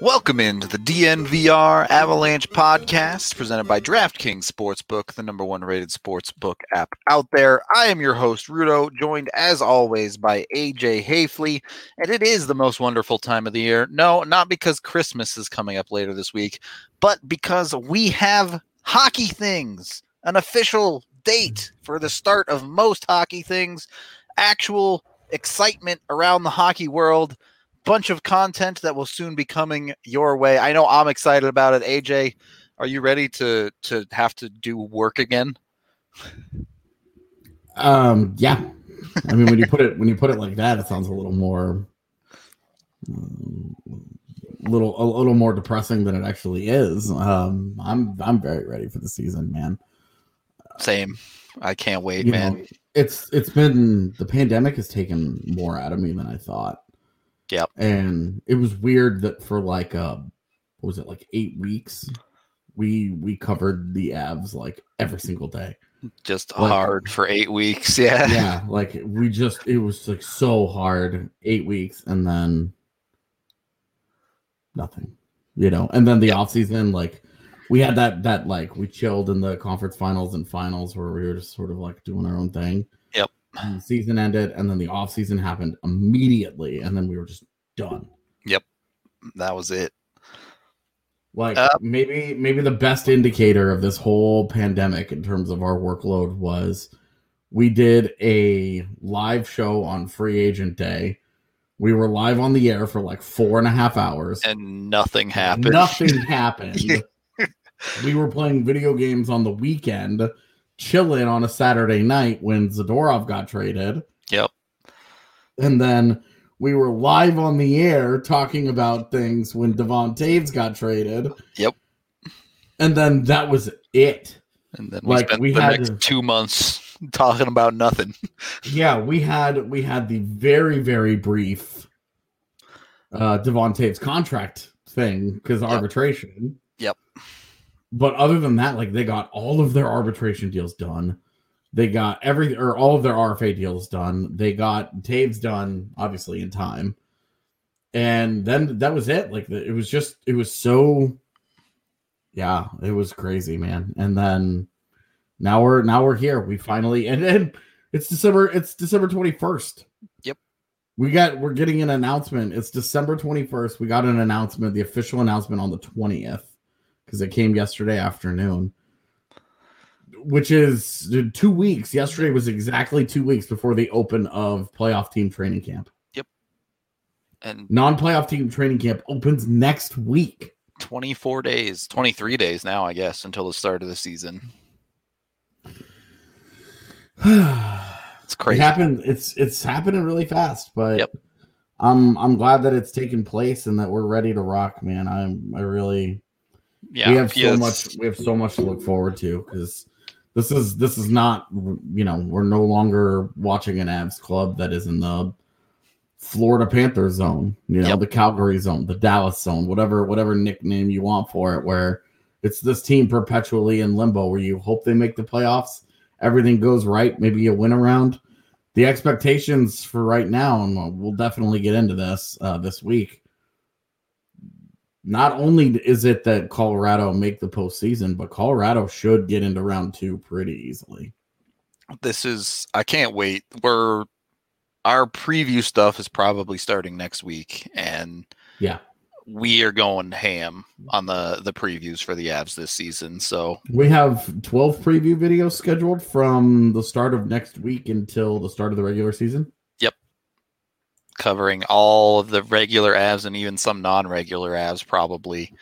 Welcome into the DNVR Avalanche podcast presented by DraftKings Sportsbook, the number one rated sportsbook app out there. I am your host, Rudo, joined as always by AJ Haefele, and it is the most wonderful time of the year. No, not because Christmas is coming up later this week, but because we have hockey things, an official date for the start of most hockey things, actual excitement around the hockey world. Bunch of content that will soon be coming your way. I know I'm excited about it. AJ, are you ready to have to do work again? Yeah. I mean, when you put it like that, it sounds a little more depressing than it actually is. I'm very ready for the season, man. Same. I can't wait, man. Know, it's been, the pandemic has taken more out of me than I thought. Yep. And it was weird that for like 8 weeks, we covered the Avs like every single day. Just like, hard for 8 weeks. Yeah. Yeah. Like it was like so hard 8 weeks and then nothing, and then the off season, like we had that like we chilled in the conference finals and finals where we were just sort of like doing our own thing. Yep. The season ended, and then the off season happened immediately, and then we were just done. Yep, that was it. Like maybe the best indicator of this whole pandemic in terms of our workload was we did a live show on Free Agent Day. We were live on the air for like 4.5 hours, and nothing happened. Nothing happened. We were playing video games on the weekend. Chilling on a Saturday night when Zadorov got traded. Yep. And then we were live on the air talking about things when Devontae got traded. Yep. And then that was it. And then we spent the next 2 months talking about nothing. Yeah, we had the very, very brief Devontae's contract thing because arbitration. Yep. But other than that, like they got all of their arbitration deals done. They got all of their RFA deals done. They got Taves done, obviously, in time. And then that was it. Like it was crazy, man. And then now we're here. We finally, and then it's December 21st. Yep. We're getting an announcement. It's December 21st. We got an announcement, the official announcement on the 20th. Because it came yesterday afternoon, which is 2 weeks. Yesterday was exactly 2 weeks before the open of playoff team training camp. Yep. And non-playoff team training camp opens next week. 23 days now, I guess, until the start of the season. It's crazy. It's happening really fast, but yep. I'm glad that it's taken place and that we're ready to rock, man. I really. Yeah, we have so much to look forward to because this is not, we're no longer watching an Avs club that is in the Florida Panthers zone, the Calgary zone, the Dallas zone, whatever nickname you want for it, where it's this team perpetually in limbo where you hope they make the playoffs, everything goes right, maybe you win around. The expectations for right now, and we'll definitely get into this this week. Not only is it that Colorado make the postseason, but Colorado should get into round two pretty easily. I can't wait. Our preview stuff is probably starting next week. And we are going ham on the previews for the Avs this season. So we have 12 preview videos scheduled from the start of next week until the start of the regular season. Yep. Covering all of the regular Avs and even some non-regular Avs probably.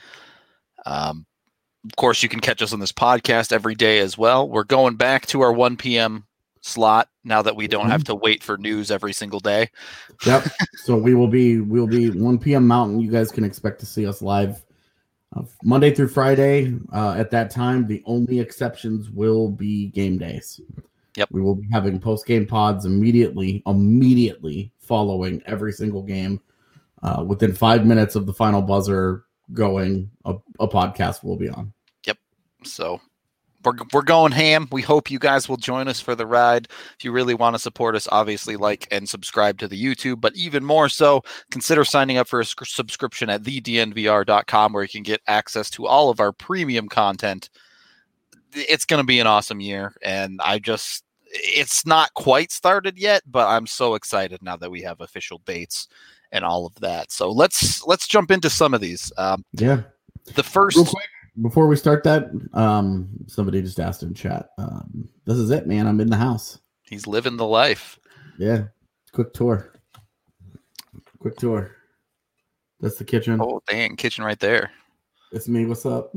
Of course, you can catch us on this podcast every day as well. We're going back to our 1 p.m. slot now that we don't have to wait for news every single day. Yep. So we'll be 1 p.m. Mountain. You guys can expect to see us live Monday through Friday at that time. The only exceptions will be game days. Yep. We will be having post-game pods immediately following every single game. Within 5 minutes of the final buzzer going, a podcast will be on. Yep. So We're going ham. We hope you guys will join us for the ride. If you really want to support us, obviously like and subscribe to the YouTube, but even more so, consider signing up for a subscription at thednvr.com where you can get access to all of our premium content. It's going to be an awesome year, and it's not quite started yet, but I'm so excited now that we have official dates and all of that. So let's jump into some of these. The first... Real quick. Before we start that, somebody just asked in chat, this is it, man. I'm in the house. He's living the life. Yeah. Quick tour. That's the kitchen. Oh, dang. Kitchen right there. It's me. What's up?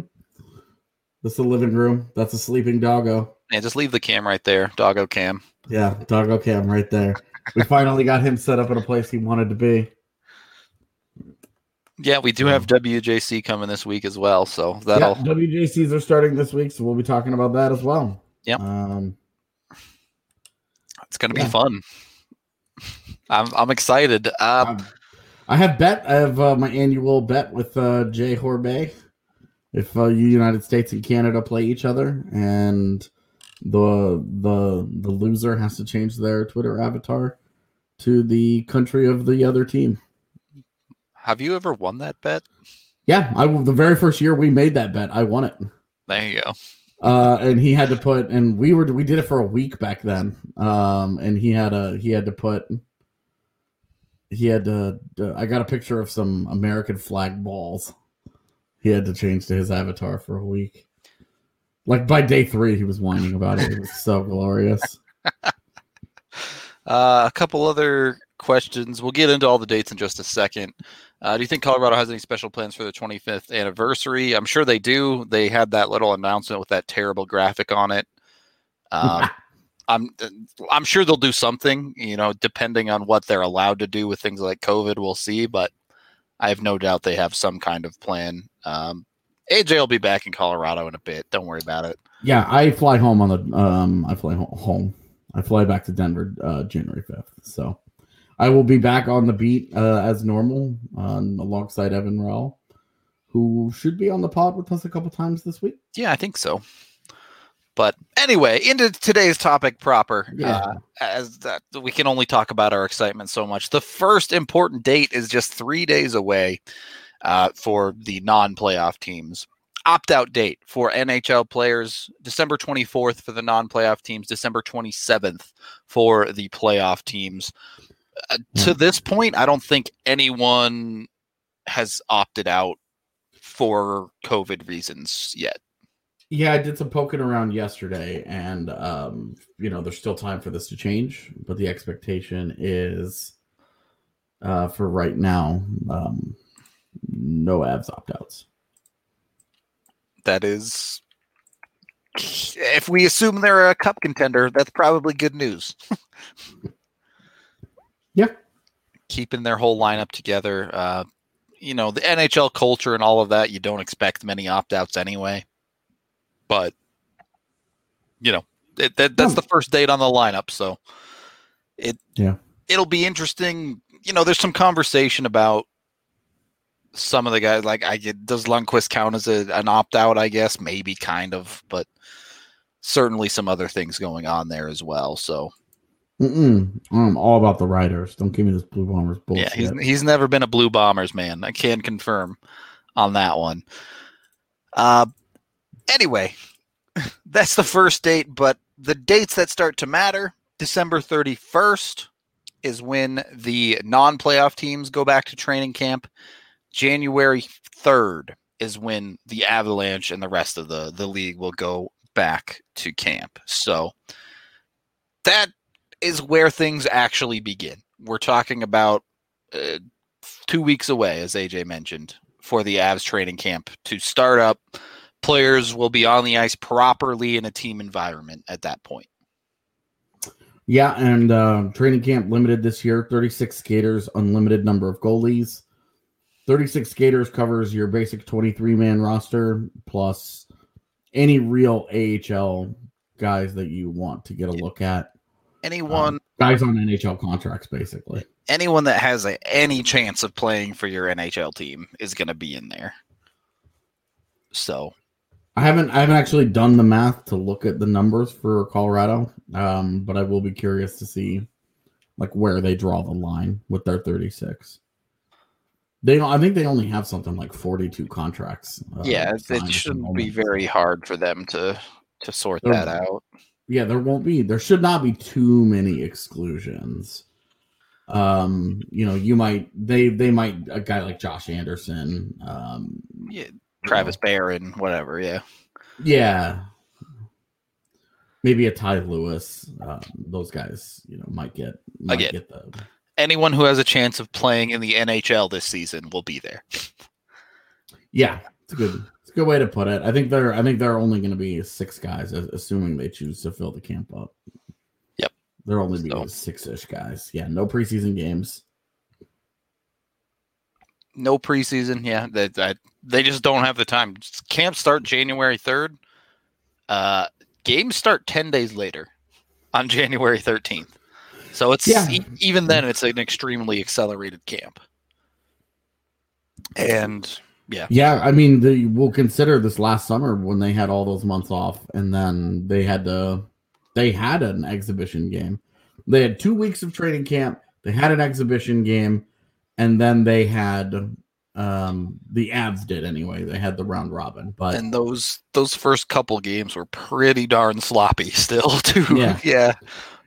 That's the living room. That's a sleeping doggo. Yeah, just leave the cam right there. Doggo cam. Yeah, doggo cam right there. We finally got him set up in a place he wanted to be. Yeah, we do have WJC coming this week as well, so that'll... Yeah, WJCs are starting this week, so we'll be talking about that as well. Yep. It's going to be fun. I'm excited. I have my annual bet with Jay Horvay. If United States and Canada play each other, and the loser has to change their Twitter avatar to the country of the other team. Have you ever won that bet? Yeah, the very first year we made that bet, I won it. There you go. And he had to put, and we did it for a week back then. And I got a picture of some American flag balls. He had to change to his avatar for a week. Like by day 3, he was whining about it. It was so glorious. A couple other questions. We'll get into all the dates in just a second. Do you think Colorado has any special plans for their 25th anniversary? I'm sure they do. They had that little announcement with that terrible graphic on it. I'm sure they'll do something, depending on what they're allowed to do with things like COVID, we'll see, but I have no doubt they have some kind of plan. AJ will be back in Colorado in a bit. Don't worry about it. Yeah. I fly home on the, I fly back to Denver, January 5th. So I will be back on the beat as normal alongside Evan Rell, who should be on the pod with us a couple times this week. Yeah, I think so. But anyway, into today's topic proper, as we can only talk about our excitement so much. The first important date is just 3 days away for the non-playoff teams. Opt-out date for NHL players, December 24th for the non-playoff teams, December 27th for the playoff teams. To this point, I don't think anyone has opted out for COVID reasons yet. Yeah, I did some poking around yesterday, and there's still time for this to change. But the expectation is, for right now, no Avs opt-outs. That is, if we assume they're a cup contender, that's probably good news. Yeah. Keeping their whole lineup together. The NHL culture and all of that, you don't expect many opt-outs anyway. But, that's the first date on the lineup. So it'll be interesting. There's some conversation about some of the guys. Like, does Lundqvist count as an opt-out, I guess? Maybe, kind of. But certainly some other things going on there as well. So. I'm all about the Riders. Don't give me this Blue Bombers bullshit. Yeah, he's never been a Blue Bombers man. I can confirm on that one. Anyway, that's the first date, but the dates that start to matter, December 31st is when the non-playoff teams go back to training camp. January 3rd is when the Avalanche and the rest of the league will go back to camp. So that is where things actually begin. We're talking about 2 weeks away, as AJ mentioned, for the Avs training camp to start up. Players will be on the ice properly in a team environment at that point. Yeah, and training camp limited this year, 36 skaters, unlimited number of goalies. 36 skaters covers your basic 23-man roster plus any real AHL guys that you want to get a look at. Anyone guys on NHL contracts, basically. Anyone that has any chance of playing for your NHL team is going to be in there. So, I haven't actually done the math to look at the numbers for Colorado, but I will be curious to see like where they draw the line with their 36. I think they only have something like 42 contracts. Yeah, it shouldn't be very hard for them to sort that out. Yeah, there should not be too many exclusions. They might a guy like Josh Anderson, Travis Barron, whatever, yeah. Maybe a Ty Lewis, those guys, might get the anyone who has a chance of playing in the NHL this season will be there. Yeah, it's a good way to put it. I think there are only going to be 6 guys, assuming they choose to fill the camp up. Yep, there are only be 6-ish guys. Yeah, no preseason games. No preseason. Yeah, they just don't have the time. Camp start January 3rd. Games start 10 days later, on January 13th. So it's even then it's an extremely accelerated camp. And I mean, we'll consider this last summer when they had all those months off, and then they had an exhibition game. They had 2 weeks of training camp. They had an exhibition game, and then they had the Avs did anyway. They had the round robin, and those first couple games were pretty darn sloppy still too.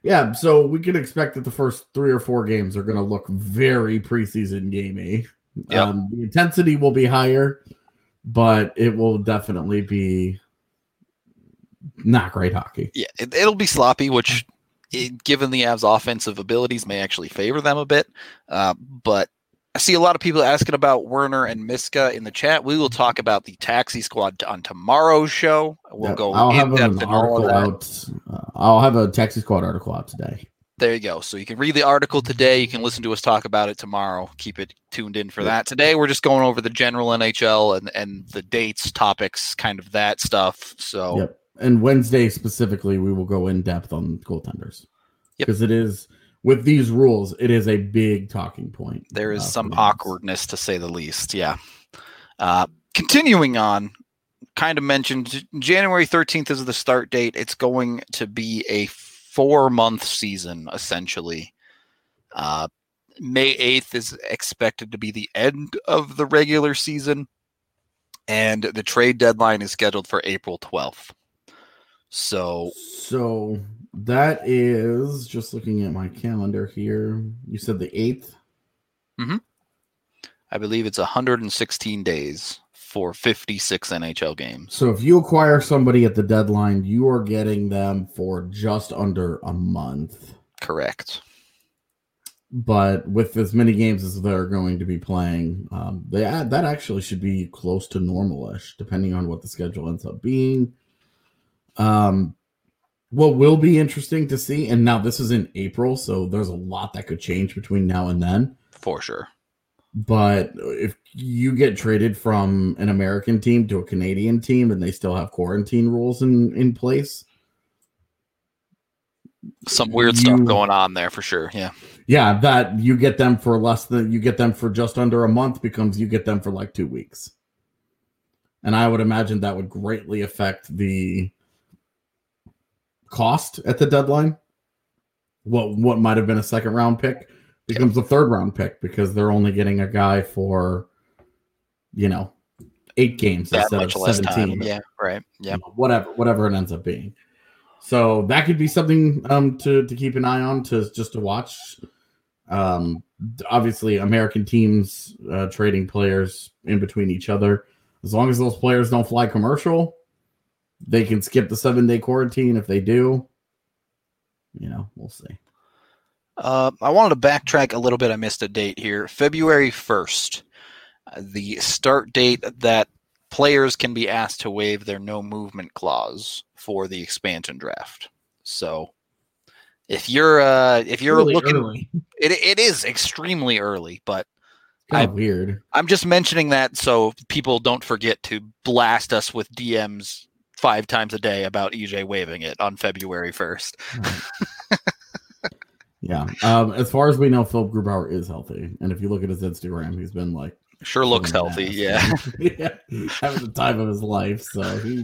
Yeah, so we can expect that the first 3 or 4 games are going to look very preseason gamey. Yep. The intensity will be higher, but it will definitely be not great hockey. Yeah, it'll be sloppy, which, given the Avs' offensive abilities, may actually favor them a bit. But I see a lot of people asking about Werner and Miska in the chat. We will talk about the taxi squad on tomorrow's show. We'll go in depth and all that. I'll have a taxi squad article out today. There you go. So you can read the article today. You can listen to us talk about it tomorrow. Keep it tuned in for that. Today we're just going over the general NHL and the dates, topics, kind of that stuff. So and Wednesday specifically, we will go in depth on goaltenders because it is. With these rules, it is a big talking point. There is some awkwardness, to say the least, continuing on, kind of mentioned, January 13th is the start date. It's going to be a 4-month season, essentially. May 8th is expected to be the end of the regular season, and the trade deadline is scheduled for April 12th. So that is, just looking at my calendar here, you said the 8th? Mm-hmm. I believe it's 116 days for 56 NHL games. So if you acquire somebody at the deadline, you are getting them for just under a month. Correct. But with as many games as they're going to be playing, that actually should be close to normal-ish, depending on what the schedule ends up being. What will be interesting to see, and now this is in April, so there's a lot that could change between now and then. For sure. But if you get traded from an American team to a Canadian team and they still have quarantine rules in place. Some weird stuff going on there for sure. Yeah. Yeah, that you get them for just under a month becomes you get them for like 2 weeks. And I would imagine that would greatly affect the cost at the deadline. What might have been a second round pick becomes a third round pick because they're only getting a guy for 8 games instead of 17. Yeah, right. Yeah, whatever it ends up being. So that could be something to keep an eye on, to just to watch. Obviously, American teams trading players in between each other. As long as those players don't fly commercial, they can skip the 7-day quarantine. If they do, you know, we'll see. I wanted to backtrack a little bit. I missed a date here. February 1st, the start date that players can be asked to waive their no movement clause for the expansion draft. So if you're really looking, early. It is extremely early, but weird. I'm just mentioning that so people don't forget to blast us with DMs 5 times a day about EJ waiving it on February 1st. Right. Yeah. As far as we know, Philip Grubauer is healthy. And if you look at his Instagram, he's been like, sure looks healthy. Yeah. Yeah. Having the time of his life. So he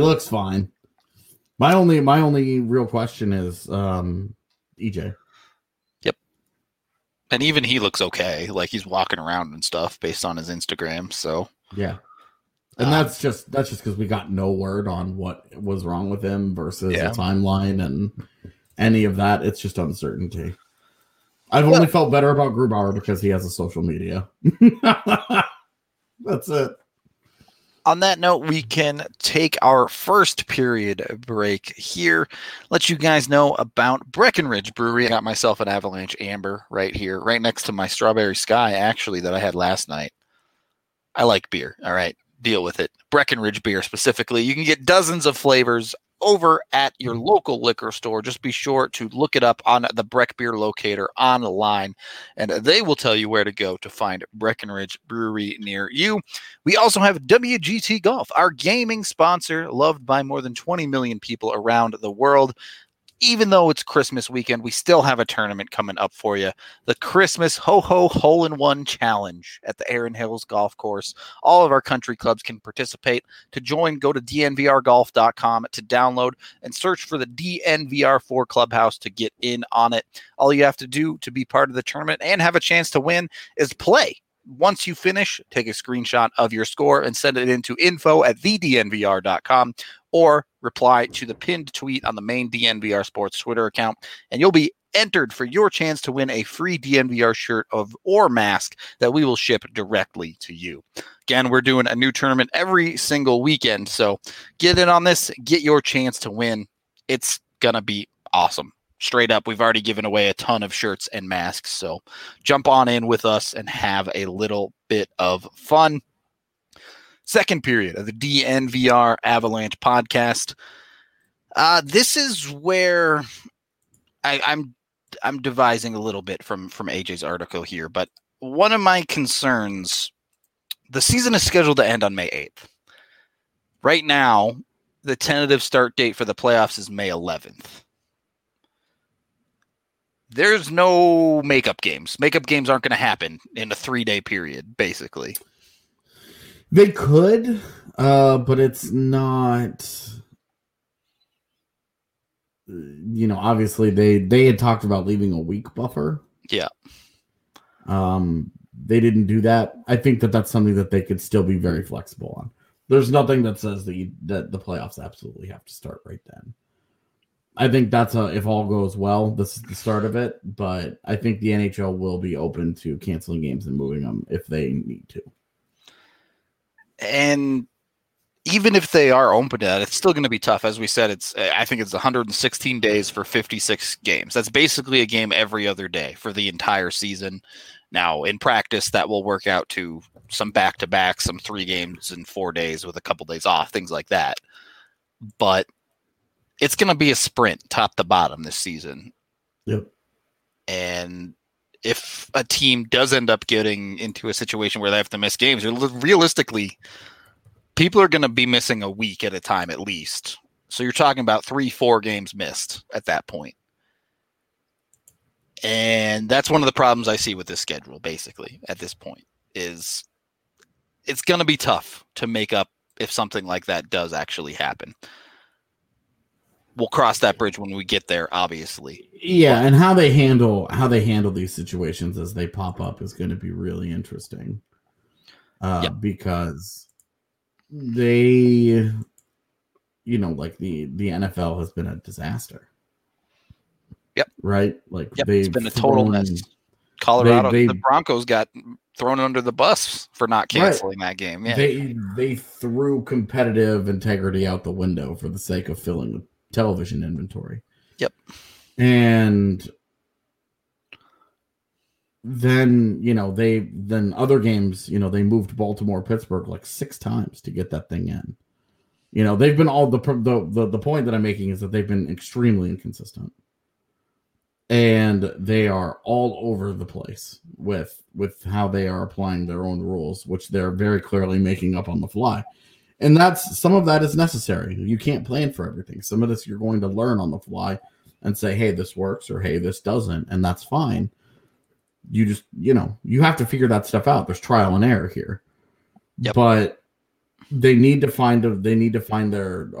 looks fine. My only real question is EJ. Yep. And even he looks okay. Like he's walking around and stuff based on his Instagram. So yeah. And that's just because we got no word on what was wrong with him versus the timeline and any of that. It's just uncertainty. I've only felt better about Grubauer because he has a social media. That's it. On that note, we can take our first period break here. Let you guys know about Breckenridge Brewery. I got myself an Avalanche Amber right here, right next to my Strawberry Sky, actually, that I had last night. I like beer. All right. Deal with it. Breckenridge beer specifically. You can get dozens of flavors over at your local liquor store. Just be sure to look it up on the Breck Beer Locator online, and they will tell you where to go to find Breckenridge Brewery near you. We also have WGT Golf, our gaming sponsor, loved by more than 20 million people around the world. Even though it's Christmas weekend, we still have a tournament coming up for you. The Christmas Ho-Ho Hole-in-One Challenge at the Aaron Hills Golf Course. All of our country clubs can participate. To join, go to dnvrgolf.com to download and search for the DNVR for Clubhouse to get in on it. All you have to do to be part of the tournament and have a chance to win is play. Once you finish, take a screenshot of your score and send it into info@thednvr.com or reply to the pinned tweet on the main DNVR Sports Twitter account, and you'll be entered for your chance to win a free DNVR shirt or mask that we will ship directly to you. Again, we're doing a new tournament every single weekend, so get in on this. Get your chance to win. It's going to be awesome. Straight up, we've already given away a ton of shirts and masks, so jump on in with us and have a little bit of fun. Second period of the DNVR Avalanche podcast. This is where I'm devising a little bit from AJ's article here, but one of my concerns, the season is scheduled to end on May 8th. Right now, the tentative start date for the playoffs is May 11th. There's no makeup games. Makeup games aren't going to happen in a 3-day period, basically. They could, but it's not, you know, obviously they had talked about leaving a week buffer. Yeah. They didn't do that. I think that's something that they could still be very flexible on. There's nothing that says that the playoffs absolutely have to start right then. I think that's if all goes well, this is the start of it, but I think the NHL will be open to canceling games and moving them if they need to. And even if they are open to that, it's still going to be tough. As we said, I think it's 116 days for 56 games. That's basically a game every other day for the entire season. Now, in practice, that will work out to some back-to-back, some 3 games in 4 days with a couple days off, things like that. But it's going to be a sprint top to bottom this season. Yep. And if a team does end up getting into a situation where they have to miss games, realistically, people are going to be missing a week at a time at least. So you're talking about 3-4 games missed at that point. And that's one of the problems I see with this schedule, basically, at this point, is it's going to be tough to make up if something like that does actually happen. We'll cross that bridge when we get there, obviously. Yeah, and how they handle these situations as they pop up is going to be really interesting, because they, you know, like the NFL has been a disaster. Yep. Right? Like, yep. It's been a total mess. Colorado, the Broncos got thrown under the bus for not canceling that game. Yeah. They threw competitive integrity out the window for the sake of filling the television inventory. Yep. And then, you know, then other games, you know, they moved Baltimore, Pittsburgh like 6 times to get that thing in. You know, they've been all the point that I'm making is that they've been extremely inconsistent. And they are all over the place with how they are applying their own rules, which they're very clearly making up on the fly. And some of that is necessary. You can't plan for everything. Some of this you're going to learn on the fly and say, hey, this works, or hey, this doesn't. And that's fine. You just, you know, you have to figure that stuff out. There's trial and error here. Yep. But they need to find a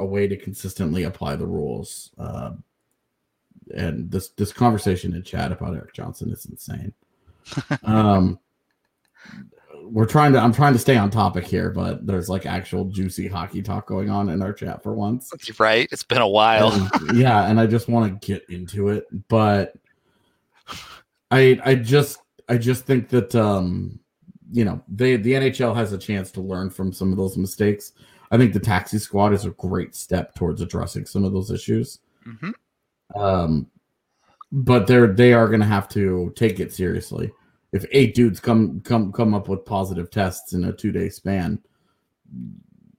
way to consistently apply the rules. And this conversation in chat about Eric Johnson is insane. I'm trying to stay on topic here, but there's like actual juicy hockey talk going on in our chat for once. Right. It's been a while. And I just want to get into it, but I just think that, you know, the NHL has a chance to learn from some of those mistakes. I think the taxi squad is a great step towards addressing some of those issues. Mm-hmm. But they are going to have to take it seriously. If 8 dudes come up with positive tests in a 2-day span,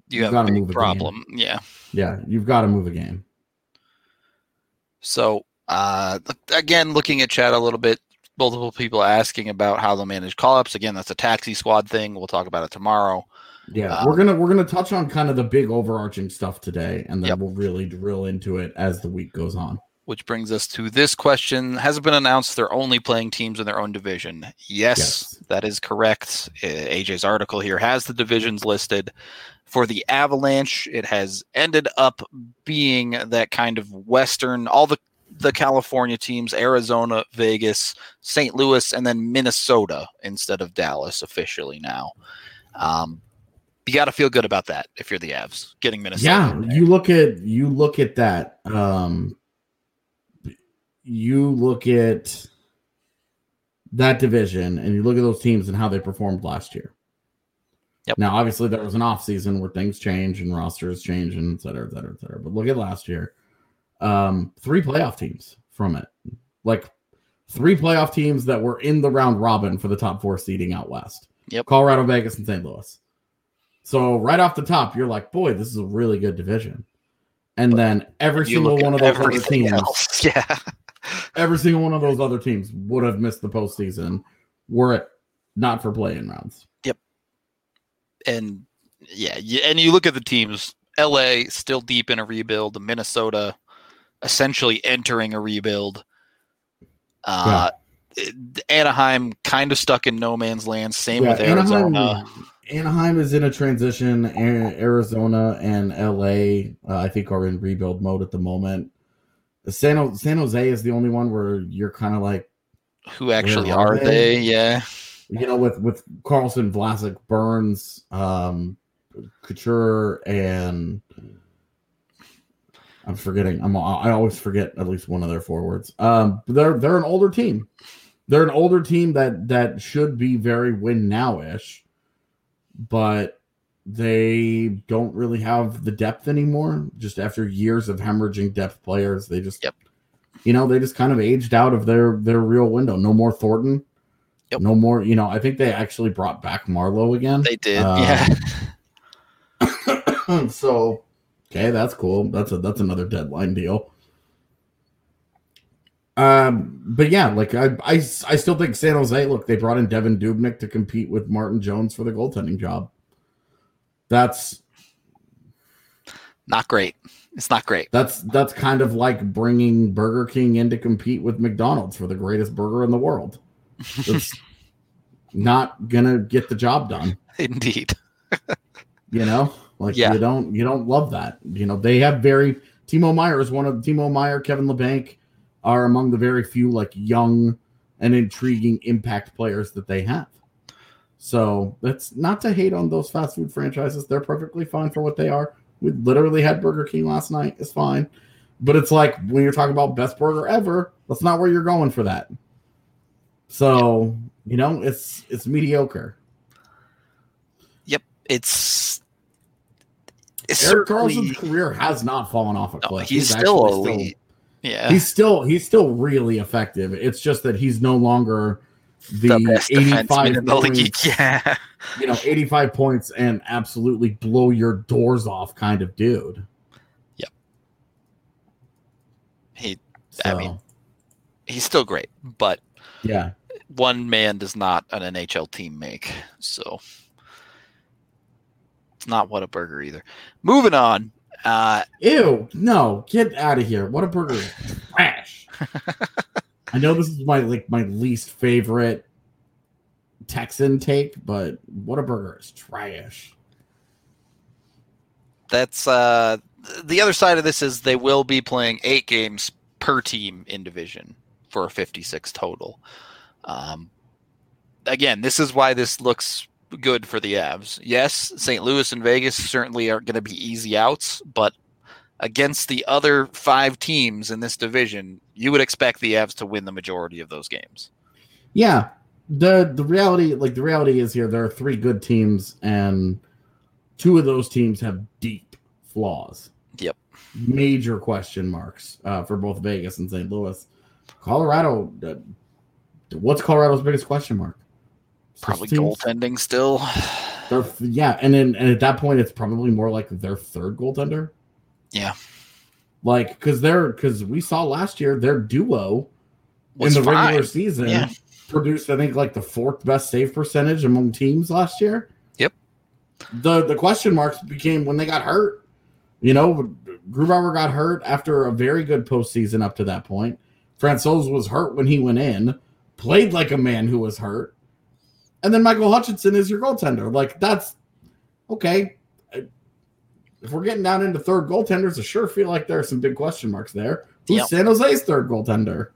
you got to move a problem. Game. Yeah, you've got to move a game. So again, looking at chat a little bit, multiple people asking about how they'll manage call-ups. Again, that's a taxi squad thing. We'll talk about it tomorrow. Yeah, we're gonna touch on kind of the big overarching stuff today, and then we'll really drill into it as the week goes on. Which brings us to this question. Has it been announced they're only playing teams in their own division? Yes, that is correct. AJ's article here has the divisions listed. For the Avalanche, it has ended up being that kind of Western, all the California teams, Arizona, Vegas, St. Louis, and then Minnesota instead of Dallas officially now. You got to feel good about that if you're the Avs getting Minnesota. Yeah, you look at that. You look at that division and you look at those teams and how they performed last year. Yep. Now, obviously, there was an off season where things change and rosters change and et cetera, et cetera, et cetera. But look at last year, 3 playoff teams from it, like 3 playoff teams that were in the round robin for the top 4 seeding out west. Yep. Colorado, Vegas, and St. Louis. So right off the top, you're like, boy, this is a really good division. And then every single one of those other teams, every single one of those other teams would have missed the postseason were it not for play-in rounds. Yep. And and you look at the teams, LA still deep in a rebuild, Minnesota essentially entering a rebuild. Anaheim kind of stuck in no man's land. Same with Arizona. Anaheim is in a transition. Arizona and LA, I think, are in rebuild mode at the moment. San Jose is the only one where you're kind of like, who actually are they? Yeah, you know, with Carlson, Vlasic, Burns, Couture, and I'm forgetting. I always forget at least one of their forwards. They're an older team. They're an older team that should be very win now ish. But they don't really have the depth anymore. Just after years of hemorrhaging depth players, they just, you know, they just kind of aged out of their real window. No more Thornton. Yep. No more, you know, I think they actually brought back Marlowe again. They did, yeah. So, okay, that's cool. That's another deadline deal. But yeah, like I still think San Jose, look, they brought in Devin Dubnik to compete with Martin Jones for the goaltending job. That's not great. It's not great. That's kind of like bringing Burger King in to compete with McDonald's for the greatest burger in the world. It's not going to get the job done. Indeed. You know, like you don't love that. You know, they have Timo Meier, Kevin LeBanc, are among the very few like young and intriguing impact players that they have. So that's not to hate on those fast food franchises. They're perfectly fine for what they are. We literally had Burger King last night. It's fine. But it's like when you're talking about best burger ever, that's not where you're going for that. So, you know, it's mediocre. Yep, it's Eric Carlson's career has not fallen off a cliff. No, he's still elite. Yeah. He's still really effective. It's just that he's no longer the 85 in the league. Yeah. You know, 85 points and absolutely blow your doors off kind of dude. Yep. He's still great, but yeah. One man does not an NHL team make. So it's not What a Burger either. Moving on. Ew, no, get out of here. What a Burger is trash. I know this is my least favorite Texan take, but What a Burger is trash. That's the other side of this is they will be playing 8 games per team in division for a 56 total. Again, this is why this looks good for the Avs. Yes, St. Louis and Vegas certainly aren't going to be easy outs, but against the other 5 teams in this division, you would expect the Avs to win the majority of those games. Yeah. The reality is here there are 3 good teams and 2 of those teams have deep flaws. Yep. Major question marks for both Vegas and St. Louis. Colorado, what's Colorado's biggest question mark? Probably goaltending still. Yeah, and at that point, it's probably more like their 3rd goaltender. Yeah. Like, because we saw last year, their duo was in the regular season produced, I think, like the 4th best save percentage among teams last year. Yep. The question marks became when they got hurt. You know, Grubauer got hurt after a very good postseason up to that point. Francouz was hurt when he went in, played like a man who was hurt. And then Michael Hutchinson is your goaltender. Like, that's okay. If we're getting down into 3rd goaltenders, I sure feel like there are some big question marks there. Who's San Jose's 3rd goaltender?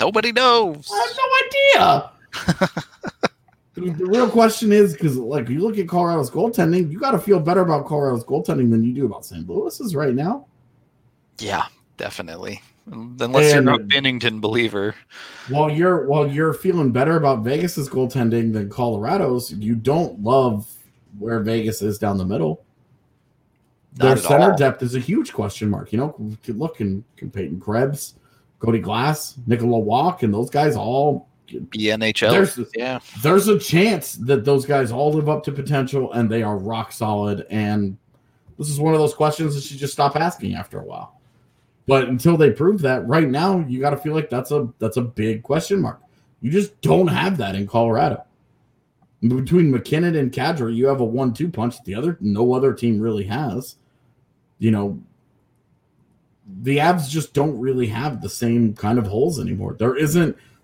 Nobody knows. I have no idea. The real question is, because, like, you look at Colorado's goaltending, you got to feel better about Colorado's goaltending than you do about St. Louis's right now. Yeah, definitely. Unless you're not a Binnington believer. While you're feeling better about Vegas's goaltending than Colorado's, you don't love where Vegas is down the middle. Their center depth is a huge question mark. You know, look, and Peyton Krebs, Cody Glass, Nicola Walk, and those guys all be NHL. There's a chance that those guys all live up to potential and they are rock solid. And this is one of those questions that you just stop asking after a while. But until they prove that, right now you got to feel like that's a big question mark. You just don't have that in Colorado. Between McKinnon and Kadri, you have a 1-2 punch that no other team really has. You know, the Avs just don't really have the same kind of holes anymore.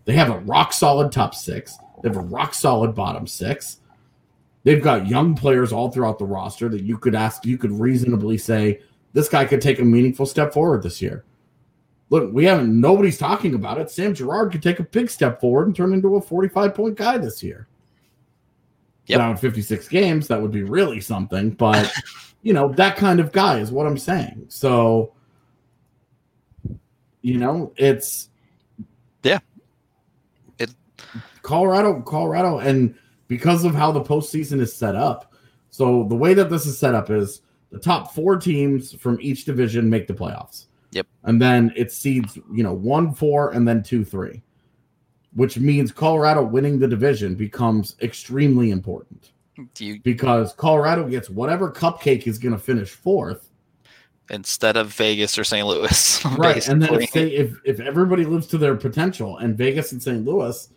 They have a rock solid top 6. They have a rock solid bottom 6. They've got young players all throughout the roster that you could reasonably say, this guy could take a meaningful step forward this year. Look, nobody's talking about it. Sam Girard could take a big step forward and turn into a 45-point guy this year. Yep. Now in 56 games, that would be really something. But, you know, that kind of guy is what I'm saying. So, you know, it's... Yeah. Colorado, and because of how the postseason is set up. So the way that this is set up is, the top 4 teams from each division make the playoffs. Yep. And then it seeds, you know, 1-4 and then 2-3, which means Colorado winning the division becomes extremely important because Colorado gets whatever cupcake is going to finish 4th instead of Vegas or St. Louis. Right. Basically. And then if everybody lives to their potential and Vegas and St. Louis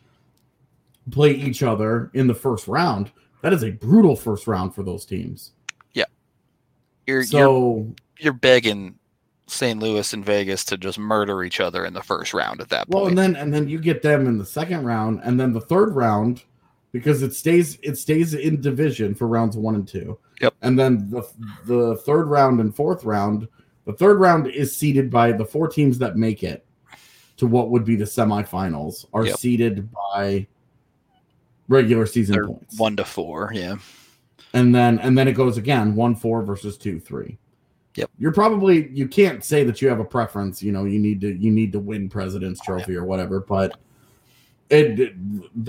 play each other in the 1st round, that is a brutal 1st round for those teams. You're begging St. Louis and Vegas to just murder each other in the 1st round at that point. Well, and then you get them in the 2nd round, and then the 3rd round, because it stays in division for rounds 1 and 2. Yep. And then the 3rd round and 4th round, the 3rd round is seeded by the 4 teams that make it to what would be the semifinals are seeded by regular season points. 1-4, yeah. And then it goes again, 1-4 versus 2-3. Yep. You can't say that you have a preference. You know, you need to win President's Trophy or whatever, but there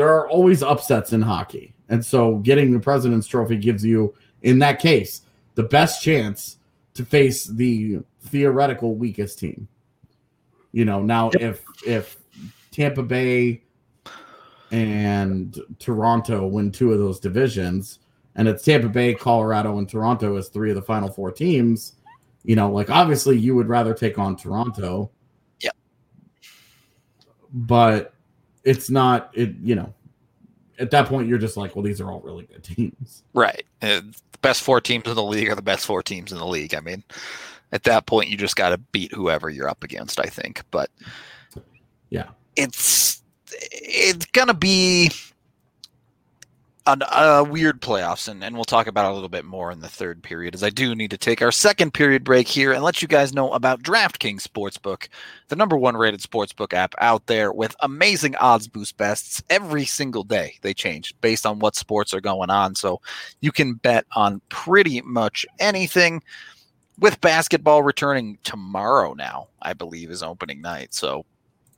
are always upsets in hockey. And so getting the President's Trophy gives you, in that case, the best chance to face the theoretical weakest team. You know, now if Tampa Bay and Toronto win two of those divisions, and it's Tampa Bay, Colorado, and Toronto as three of the final four teams, you know, like obviously you would rather take on Toronto. Yeah. But at that point you're just like, well, these are all really good teams. Right. The best four teams in the league are the best four teams in the league. I mean, at that point you just got to beat whoever you're up against, I think. But yeah, it's going to be a weird playoffs, and we'll talk about it a little bit more in the third period, as I do need to take our second period break here and let you guys know about DraftKings Sportsbook, the #1 rated sportsbook app out there, with amazing odds boost bets every single day. They change based on what sports are going on, so you can bet on pretty much anything. With basketball returning tomorrow now, I believe, is opening night. So,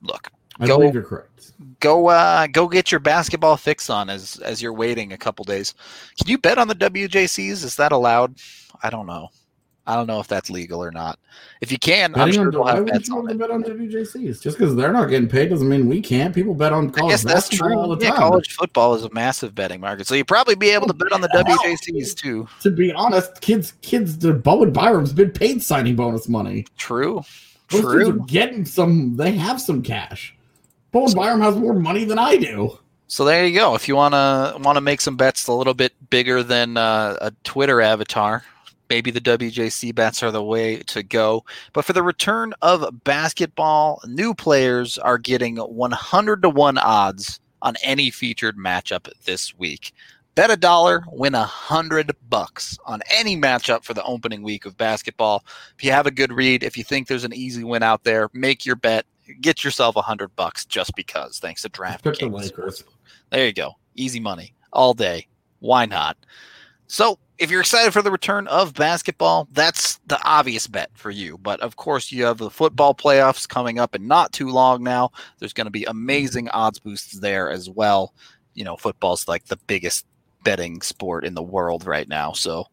look. I believe you're correct. Go get your basketball fix on as you're waiting a couple days. Can you bet on the WJCs? Is that allowed? I don't know. I don't know if that's legal or not. If you can, I'm sure we'll have bets on it. Bet on WJCs? Just because they're not getting paid doesn't mean we can't. People bet on college basketball all the time. Yeah, college football is a massive betting market, so you'd probably be able to bet on the WJCs too. To be honest, kids, Bowen Byram's been paid signing bonus money. True. Those kids are getting some. They have some cash. Bowen Byram has more money than I do. So there you go. If you wanna make some bets a little bit bigger than a Twitter avatar, maybe the WJC bets are the way to go. But for the return of basketball, new players are getting 100-1 odds on any featured matchup this week. Bet $1, win $100 on any matchup for the opening week of basketball. If you have a good read, if you think there's an easy win out there, make your bet. Get yourself $100 just because, thanks to DraftKings. There you go. Easy money all day. Why not? So if you're excited for the return of basketball, that's the obvious bet for you. But, of course, you have the football playoffs coming up in not too long now. There's going to be amazing odds boosts there as well. You know, football's like the biggest betting sport in the world right now. So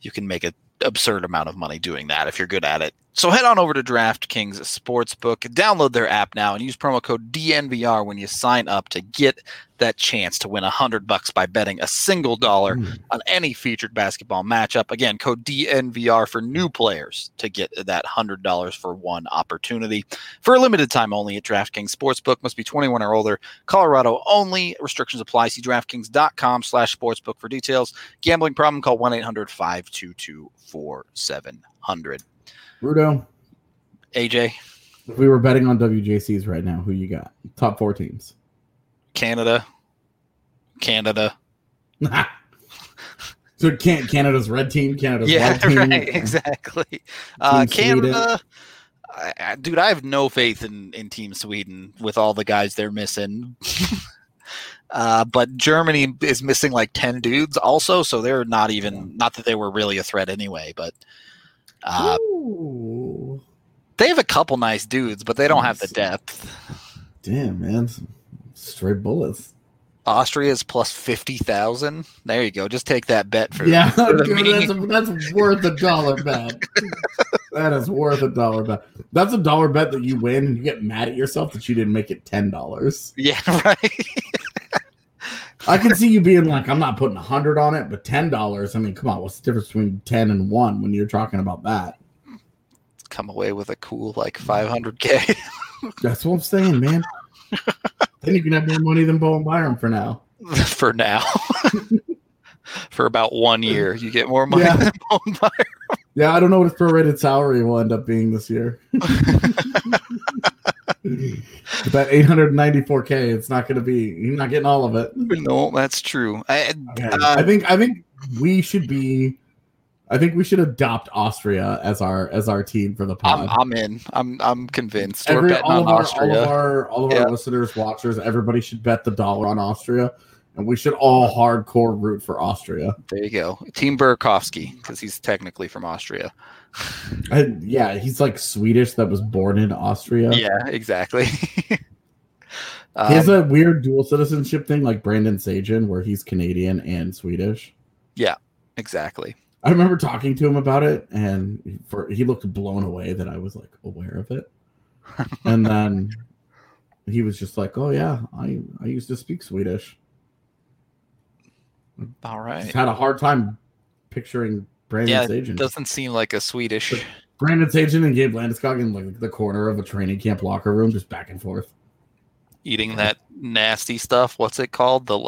you can make a absurd amount of money doing that if you're good at it. So head on over to DraftKings Sportsbook, download their app now, and use promo code DNVR when you sign up to get that chance to win $100 by betting $1 on any featured basketball matchup. Again, code DNVR for new players to get that $100 for one opportunity. For a limited time only at DraftKings Sportsbook. Must be 21 or older. Colorado only. Restrictions apply. See DraftKings.com/sportsbook for details. Gambling problem? Call 1-800-522-4700. Rudo, AJ, if we were betting on WJCs right now, who you got? Top four teams. Canada. So Canada's red team. Canada's white team. Right, exactly. Canada. Dude, I have no faith in Team Sweden with all the guys they're missing. But Germany is missing like 10 dudes also, so they're not even. Not that they were really a threat anyway, but. They have a couple nice dudes, but they don't have the depth. Damn, man. Straight bullets. Austria's plus 50,000. There you go. Just take that bet for that's worth $1 bet. That is worth $1 bet. That's $1 bet that you win and you get mad at yourself that you didn't make it $10. Yeah, right. I can see you being like, I'm not putting 100 on it, but $10. I mean, come on, what's the difference between 10 and 1 when you're talking about that? Come away with a cool, like, $500K. That's what I'm saying, man. Then you can have more money than Bowen Byram for now. For now. For about 1 year, you get more money than Bowen Byram. Yeah, I don't know what his prorated salary will end up being this year. But that $894K, it's not going to be. You're not getting all of it. No, that's true. I think we should be. I think we should adopt Austria as our team for the pod. I'm in. I'm convinced. We're betting on Austria. All of our listeners, watchers, everybody should bet $1 on Austria. And we should all hardcore root for Austria. There you go. Team Burakovsky, because he's technically from Austria. Yeah, he's like Swedish that was born in Austria. Yeah, exactly. He has a weird dual citizenship thing like Brandon Sagen, where he's Canadian and Swedish. Yeah, exactly. I remember talking to him about it, and he looked blown away that I was like aware of it. And then he was just like, oh, yeah, I used to speak Swedish. All right. Just had a hard time picturing Brandon Sagen. Yeah, it doesn't seem like a Swedish. But Brandon Sagen and Gabe Landeskog in like the corner of a training camp locker room, just back and forth. Eating that nasty stuff. What's it called? The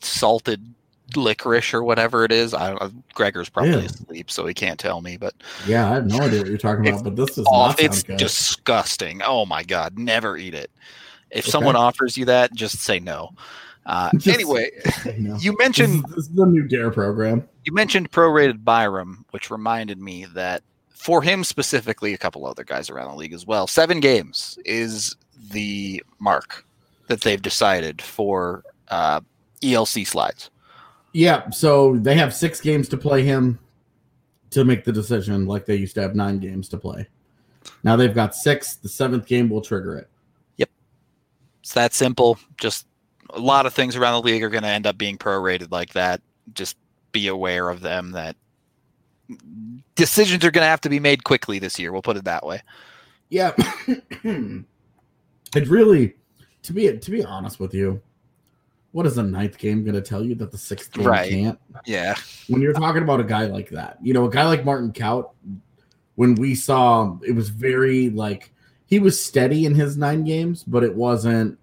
salted licorice or whatever it is. I don't know. Gregor's probably asleep, so he can't tell me. But yeah, I have no idea what you're talking about. But this is it's good. Disgusting. Oh my god, never eat it. If someone offers you that, just say no. Anyway, you mentioned this is the new DARE program. You mentioned prorated Byram, which reminded me that for him specifically, a couple other guys around the league as well, 7 games is the mark that they've decided for ELC slides. Yeah, so they have 6 games to play him to make the decision, like they used to have 9 games to play. Now they've got 6. The 7th game will trigger it. Yep. It's that simple. Just a lot of things around the league are going to end up being prorated like that. Just be aware of them, that decisions are going to have to be made quickly this year. We'll put it that way. Yeah. It really, to be honest with you, what is the 9th game going to tell you that the 6th game can't? Yeah. When you're talking about a guy like that, you know, a guy like Martin Kaut, when we saw him, it was very like, he was steady in his 9 games, but it wasn't,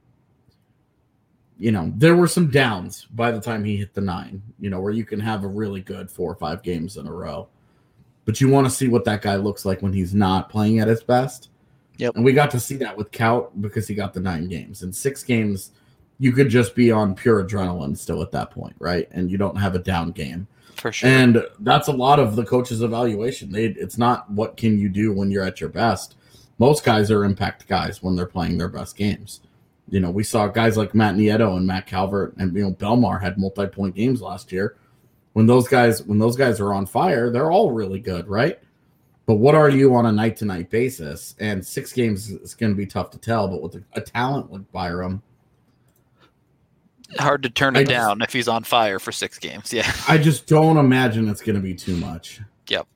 you know, there were some downs by the time he hit the 9, you know, where you can have a really good 4 or 5 games in a row. But you want to see what that guy looks like when he's not playing at his best. Yep. And we got to see that with Kaut because he got the 9 games. And 6 games, you could just be on pure adrenaline still at that point, right? And you don't have a down game. For sure. And that's a lot of the coach's evaluation. It's not what can you do when you're at your best. Most guys are impact guys when they're playing their best games. You know, we saw guys like Matt Nieto and Matt Calvert and, you know, Belmar had multi-point games last year. When those guys are on fire, they're all really good, right? But what are you on a night-to-night basis? And 6 games is going to be tough to tell, but with a talent like Byram, hard to turn it down if he's on fire for 6 games. Yeah. I just don't imagine it's going to be too much. Yep.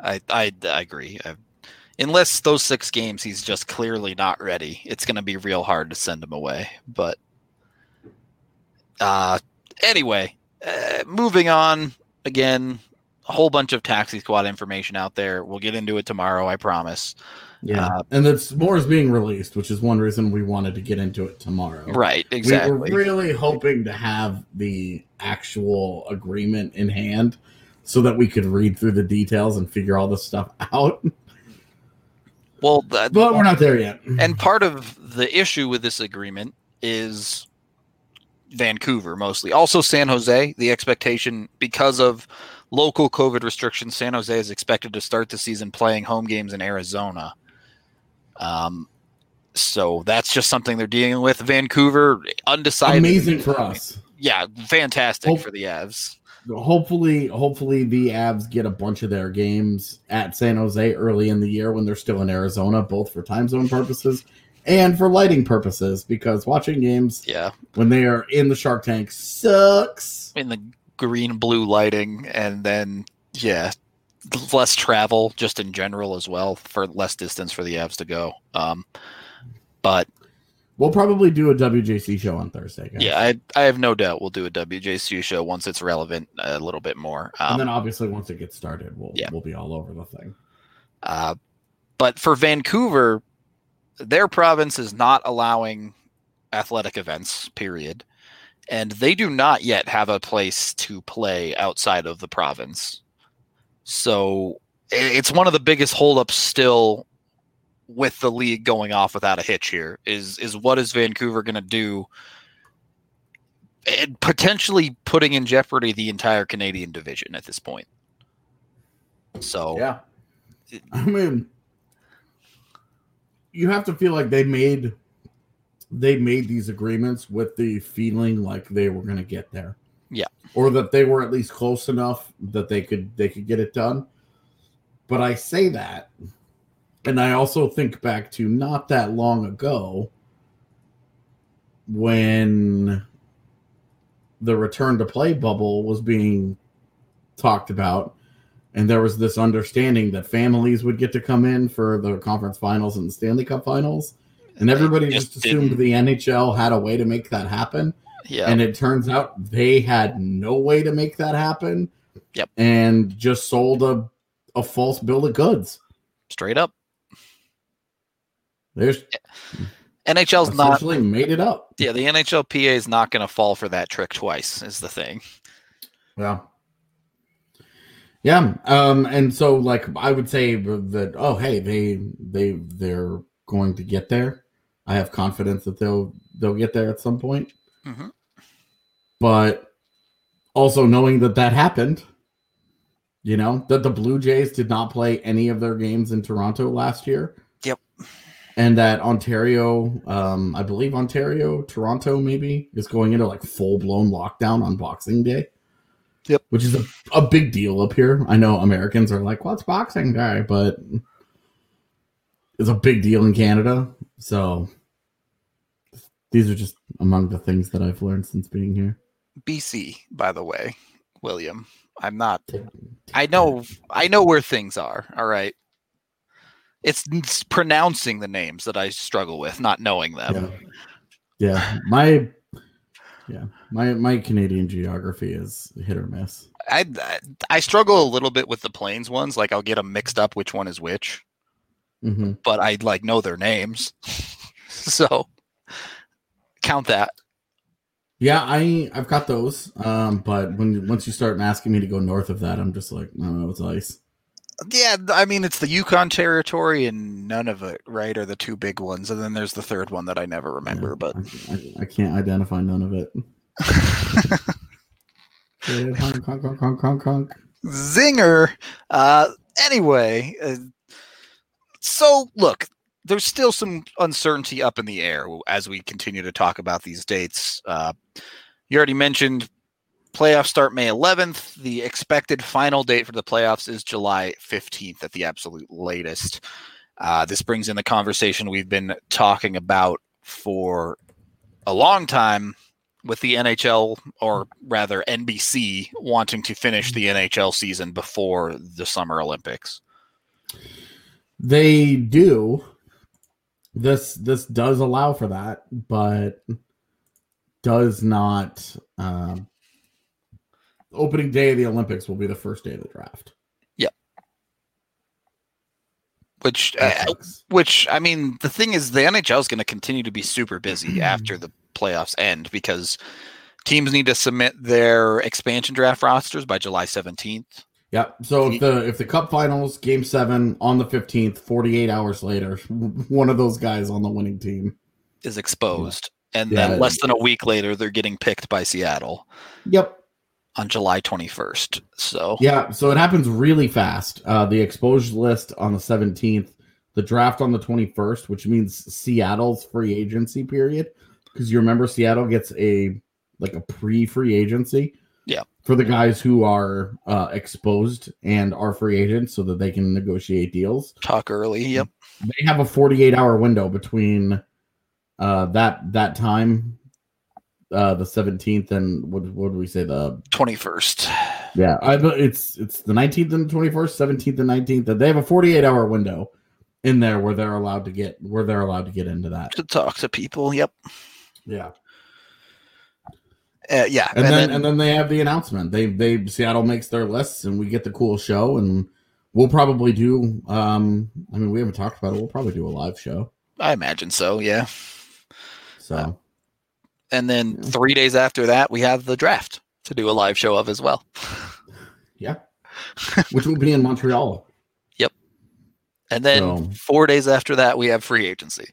I agree. Unless those 6 games, he's just clearly not ready. It's going to be real hard to send him away. But anyway, moving on again, a whole bunch of taxi squad information out there. We'll get into it tomorrow. I promise. Yeah, and that's more is being released, which is one reason we wanted to get into it tomorrow. Right, exactly. We were really hoping to have the actual agreement in hand so that we could read through the details and figure all this stuff out. Well, but we're not there yet. And part of the issue with this agreement is Vancouver mostly. Also San Jose, the expectation because of local COVID restrictions, San Jose is expected to start the season playing home games in Arizona. So that's just something they're dealing with. Vancouver, undecided. Amazing for us. Yeah, fantastic for the Avs. Hopefully the Avs get a bunch of their games at San Jose early in the year when they're still in Arizona, both for time zone purposes and for lighting purposes, because watching games when they are in the Shark Tank sucks. In the green-blue lighting, and then, less travel just in general as well, for less distance for the Avs to go. But we'll probably do a WJC show on Thursday, guys. Yeah, I have no doubt we'll do a WJC show once it's relevant a little bit more. And then obviously once it gets started, we'll be all over the thing. But for Vancouver, their province is not allowing athletic events, period. And they do not yet have a place to play outside of the province. So it's one of the biggest holdups still with the league going off without a hitch here is what is Vancouver going to do, and potentially putting in jeopardy the entire Canadian division at this point. So, yeah, I mean, you have to feel like they made they made these agreements with the feeling like they were going to get there. Yeah. Or that they were at least close enough that they could get it done. But I say that, and I also think back to not that long ago when the return to play bubble was being talked about, and there was this understanding that families would get to come in for the conference finals and the Stanley Cup finals, and everybody just assumed the NHL had a way to make that happen. Yeah. And it turns out they had no way to make that happen. Yep. And just sold a false bill of goods. Straight up. There's NHL's not actually made it up. Yeah, the NHLPA is not going to fall for that trick twice is the thing. Yeah. Yeah. And so like I would say that, oh, hey, they're going to get there. I have confidence that they'll get there at some point. Mm-hmm. But also knowing that happened, you know, that the Blue Jays did not play any of their games in Toronto last year. Yep. And that Ontario, I believe Ontario, Toronto maybe, is going into like full-blown lockdown on Boxing Day. Yep. Which is a big deal up here. I know Americans are like, what's Boxing Day? But it's a big deal in Canada. So these are just among the things that I've learned since being here. BC, by the way, William. I'm not. I know where things are. All right. It's pronouncing the names that I struggle with, not knowing them. Yeah. My Canadian geography is hit or miss. I struggle a little bit with the Plains ones. Like I'll get them mixed up which one is which. Mm-hmm. But I like know their names. So count that. Yeah, I've got those, but once you start asking me to go north of that, I'm just like, no, it's ice. Yeah, I mean, it's the Yukon Territory and none of it, right, are the two big ones, and then there's the third one that I never remember. Yeah, but I can't identify none of it. Honk, honk, honk, honk, honk, honk. Zinger. Anyway, so look. There's still some uncertainty up in the air as we continue to talk about these dates. You already mentioned playoffs start May 11th. The expected final date for the playoffs is July 15th at the absolute latest. This brings in the conversation we've been talking about for a long time with the NHL, or rather NBC, wanting to finish the NHL season before the Summer Olympics. They do. This does allow for that, but does not. Opening day of the Olympics will be the first day of the draft. Yeah. Which I mean, the thing is, the NHL is going to continue to be super busy after the playoffs end because teams need to submit their expansion draft rosters by July 17th. Yeah, so if the Cup Finals, Game 7, on the 15th, 48 hours later, one of those guys on the winning team is exposed. And then less than a week later, they're getting picked by Seattle. Yep. On July 21st. So yeah, so it happens really fast. The exposed list on the 17th, the draft on the 21st, which means Seattle's free agency period. Because you remember Seattle gets a pre-free agency. Yeah, for the guys who are exposed and are free agents so that they can negotiate deals. Talk early, yep. They have a 48-hour window between that time, the 17th and what did we say, the 21st. Yeah, it's the 19th and the 21st, 17th and 19th. They have a 48-hour window in there where they're allowed to get into that to talk to people. Yep. Yeah. Yeah, and then they have the announcement. They Seattle makes their lists, and we get the cool show, and we'll probably do. I mean, we haven't talked about it. We'll probably do a live show. I imagine so. Yeah. So, and then 3 days after that, we have the draft to do a live show of as well. Yeah, which will be in Montreal. Yep. And then 4 days after that, we have free agency.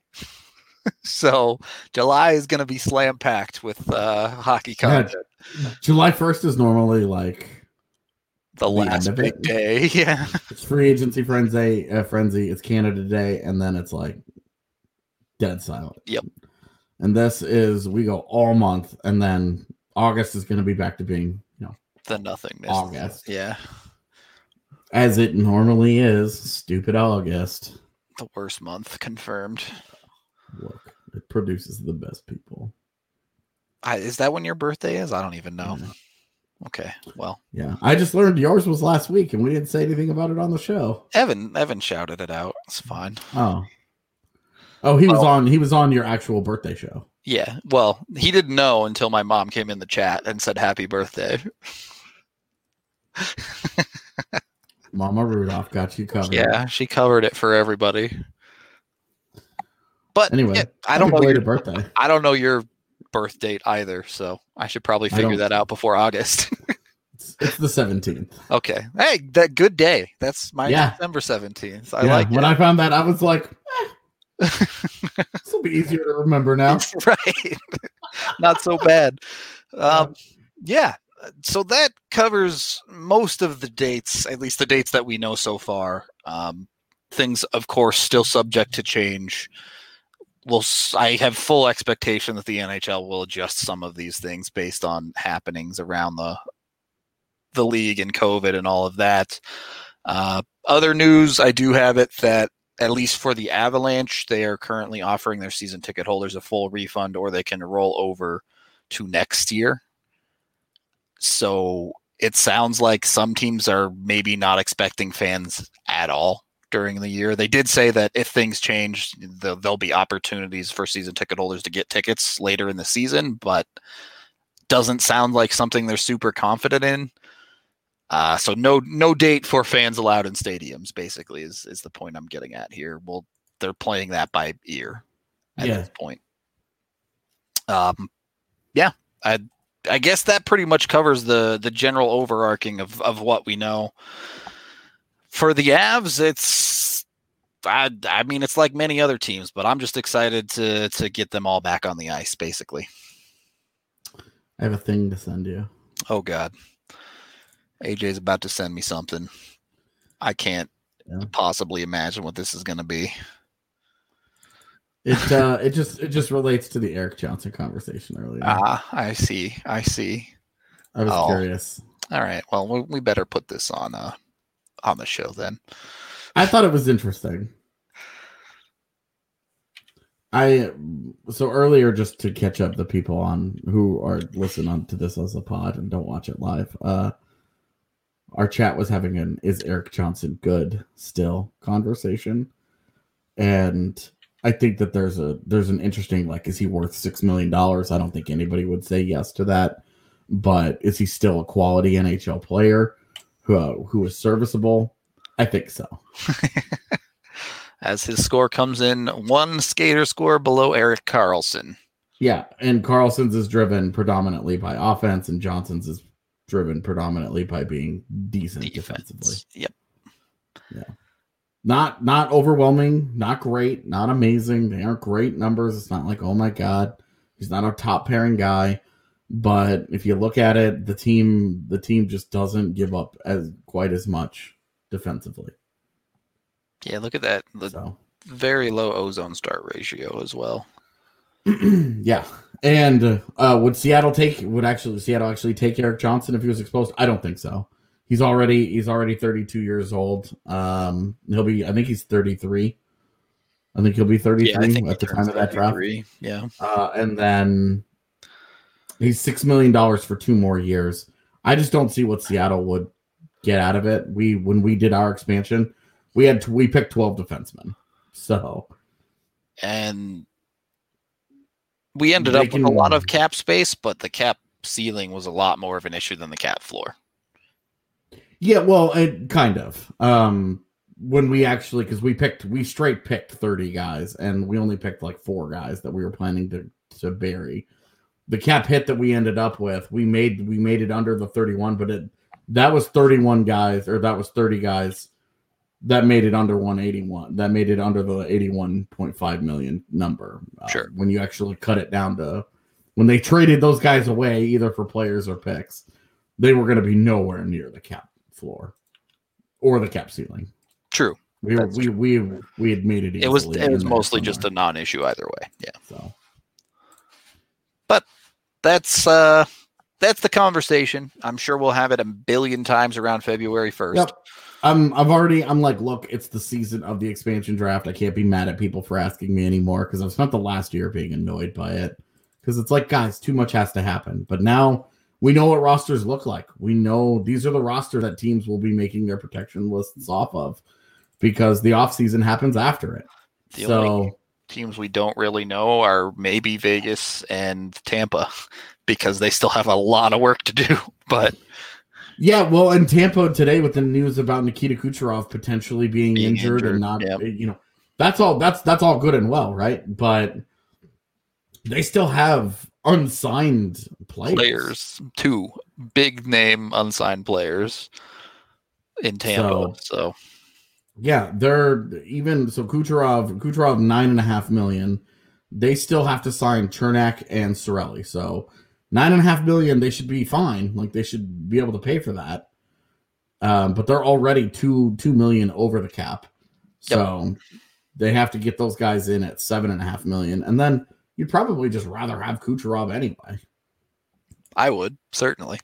So July is going to be slam packed with hockey content. Yeah, July 1st is normally like the last big day. Yeah, it's free agency frenzy. It's Canada Day, and then it's like dead silent. Yep. And this is, we go all month, and then August is going to be back to being, you know, the nothingness. August. Yeah. As it normally is. Stupid August. The worst month, confirmed. Look, it produces the best people. Is that when your birthday is? I don't even know. Yeah. Okay, well. Yeah, I just learned yours was last week, and we didn't say anything about it on the show. Evan shouted it out. It's fine. Oh, he was on your actual birthday show. Yeah. Well, he didn't know until my mom came in the chat and said happy birthday. Mama Rudolph got you covered. Yeah, she covered it for everybody. But anyway, yeah, I don't know your birth date either, so I should probably figure that out before August. It's the 17th. Okay. Hey, that good day. That's my December 17th. When I found that, I was like, this will be easier to remember now. Right. Not so bad. Yeah. So that covers most of the dates, at least the dates that we know so far. Things, of course, still subject to change. I have full expectation that the NHL will adjust some of these things based on happenings around the league and COVID and all of that. Other news, I do have it that at least for the Avalanche, they are currently offering their season ticket holders a full refund, or they can roll over to next year. So it sounds like some teams are maybe not expecting fans at all during the year. They did say that if things change, there'll be opportunities for season ticket holders to get tickets later in the season, but doesn't sound like something they're super confident in. So no date for fans allowed in stadiums, basically, is the point I'm getting at here. Well, they're playing that by ear at this point. I guess that pretty much covers the general overarching of what we know. For the Avs, it's like many other teams, but I'm just excited to get them all back on the ice, basically. I have a thing to send you. Oh, God. AJ's about to send me something. I can't possibly imagine what this is going to be. It just relates to the Eric Johnson conversation earlier. I see. I was curious. All right. Well, we better put this on the show then. I thought it was interesting. So earlier, just to catch up the people on who are listening to this as a pod and don't watch it live. Our chat was having an "Is Eric Johnson good still?" conversation, and I think that there's an interesting, like, is he worth $6 million? I don't think anybody would say yes to that, but is he still a quality NHL player who is serviceable? I think so. As his score comes in, one skater score below Eric Carlson. Yeah, and Carlson's is driven predominantly by offense, and Johnson's is driven predominantly by being decent defensively. Yep. Yeah. Not overwhelming, not great, not amazing. They aren't great numbers. It's not like, oh my God, he's not our top pairing guy. But if you look at it, the team just doesn't give up as quite as much defensively. Yeah, look at that. Very low ozone start ratio as well. Yeah, and would Seattle actually take Eric Johnson if he was exposed? I don't think so. He's already 32 years old. I think he's 33. I think he'll be 33 at the time of that draft. Yeah. And then he's $6 million for 2 more years. I just don't see what Seattle would get out of it. When we did our expansion, we picked 12 defensemen. So, and we ended up with a lot of cap space, but the cap ceiling was a lot more of an issue than the cap floor. Yeah, well, it kind of. When we actually, because we straight picked 30 guys, and we only picked like 4 guys that we were planning to bury. The cap hit that we ended up with, we made it under the 31, but that was 31 guys, or that was 30 guys that made it under 181. That made it under the 81.5 million number. Sure. When you actually cut it down to when they traded those guys away, either for players or picks, they were going to be nowhere near the cap floor or the cap ceiling. True. We had made it easily. It was mostly just a non-issue either way. Yeah. So But that's the conversation. I'm sure we'll have it a billion times around February 1st. Yep. I'm like, look, it's the season of the expansion draft. I can't be mad at people for asking me anymore because I've spent the last year being annoyed by it. Because it's like, guys, too much has to happen. But now we know what rosters look like. We know these are the rosters that teams will be making their protection lists off of because the offseason happens after it. The only teams we don't really know are maybe Vegas and Tampa because they still have a lot of work to do. But yeah, well, and Tampa today with the news about Nikita Kucherov potentially being injured and not, yep. You know, that's all good and well, right? But they still have unsigned players. Two big name unsigned players in Tampa. So. Yeah, they're even so Kucherov $9.5 million. They still have to sign Chernak and Sorelli. So $9.5 million, they should be fine. Like they should be able to pay for that. But they're already $2 million over the cap. So they have to get those guys in at $7.5 million. And then you'd probably just rather have Kucherov anyway. I would, certainly.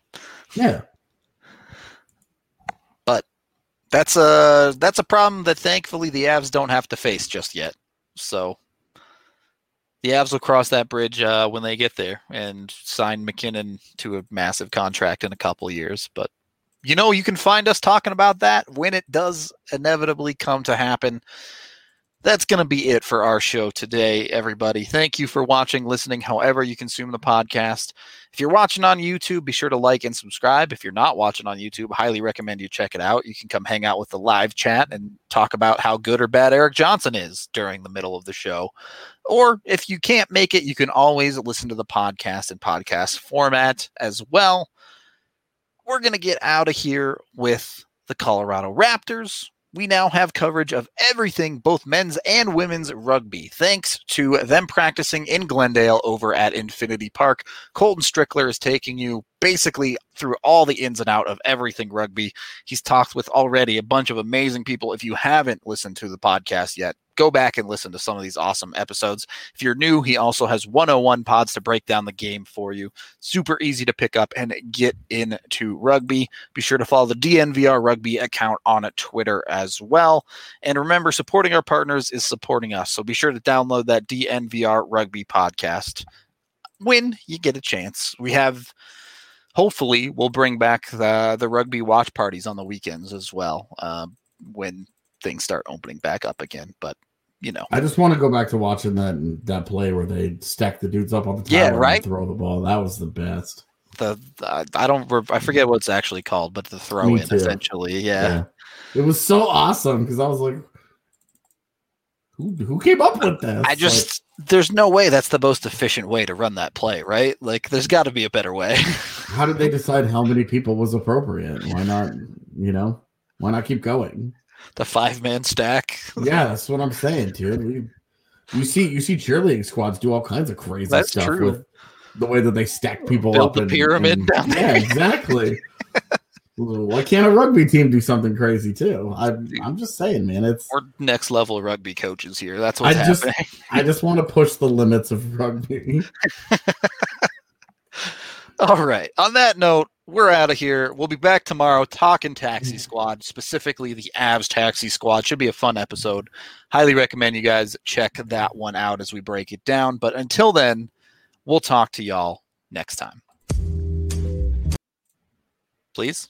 Yeah. That's a problem that thankfully the Avs don't have to face just yet. So the Avs will cross that bridge when they get there and sign McKinnon to a massive contract in a couple years. But, you know, you can find us talking about that when it does inevitably come to happen. That's going to be it for our show today, everybody. Thank you for watching, listening, however you consume the podcast. If you're watching on YouTube, be sure to like and subscribe. If you're not watching on YouTube, highly recommend you check it out. You can come hang out with the live chat and talk about how good or bad Eric Johnson is during the middle of the show. Or if you can't make it, you can always listen to the podcast in podcast format as well. We're going to get out of here with the Colorado Raptors. We now have coverage of everything, both men's and women's rugby, thanks to them practicing in Glendale over at Infinity Park. Colton Strickler is taking you basically through all the ins and out of everything rugby. He's talked with already a bunch of amazing people. If you haven't listened to the podcast yet, go back and listen to some of these awesome episodes. If you're new, he also has 101 pods to break down the game for you. Super easy to pick up and get into rugby. Be sure to follow the DNVR Rugby account on Twitter as well. And remember, supporting our partners is supporting us. So be sure to download that DNVR Rugby podcast when you get a chance. We have... Hopefully, we'll bring back the rugby watch parties on the weekends as well when things start opening back up again. But, you know. I just want to go back to watching that play where they stack the dudes up on the tower and throw the ball. That was the best. I forget what it's actually called, but the throw-in essentially. Yeah. It was so awesome because I was like, who came up with this? I just there's no way that's the most efficient way to run that play, right? Like there's got to be a better way. How did they decide how many people was appropriate? Why not, you know? Why not keep going? The 5-man stack. Yeah, that's what I'm saying, dude. You see cheerleading squads do all kinds of crazy stuff with the way that they stack people up. Build the pyramid down there. Yeah, exactly. Why can't a rugby team do something crazy too? I'm just saying, man. We're next level rugby coaches here. That's what's happening. I just want to push the limits of rugby. All right. On that note, we're out of here. We'll be back tomorrow talking Taxi Squad, specifically the Avs Taxi Squad. Should be a fun episode. Highly recommend you guys check that one out as we break it down. But until then, we'll talk to y'all next time. Please.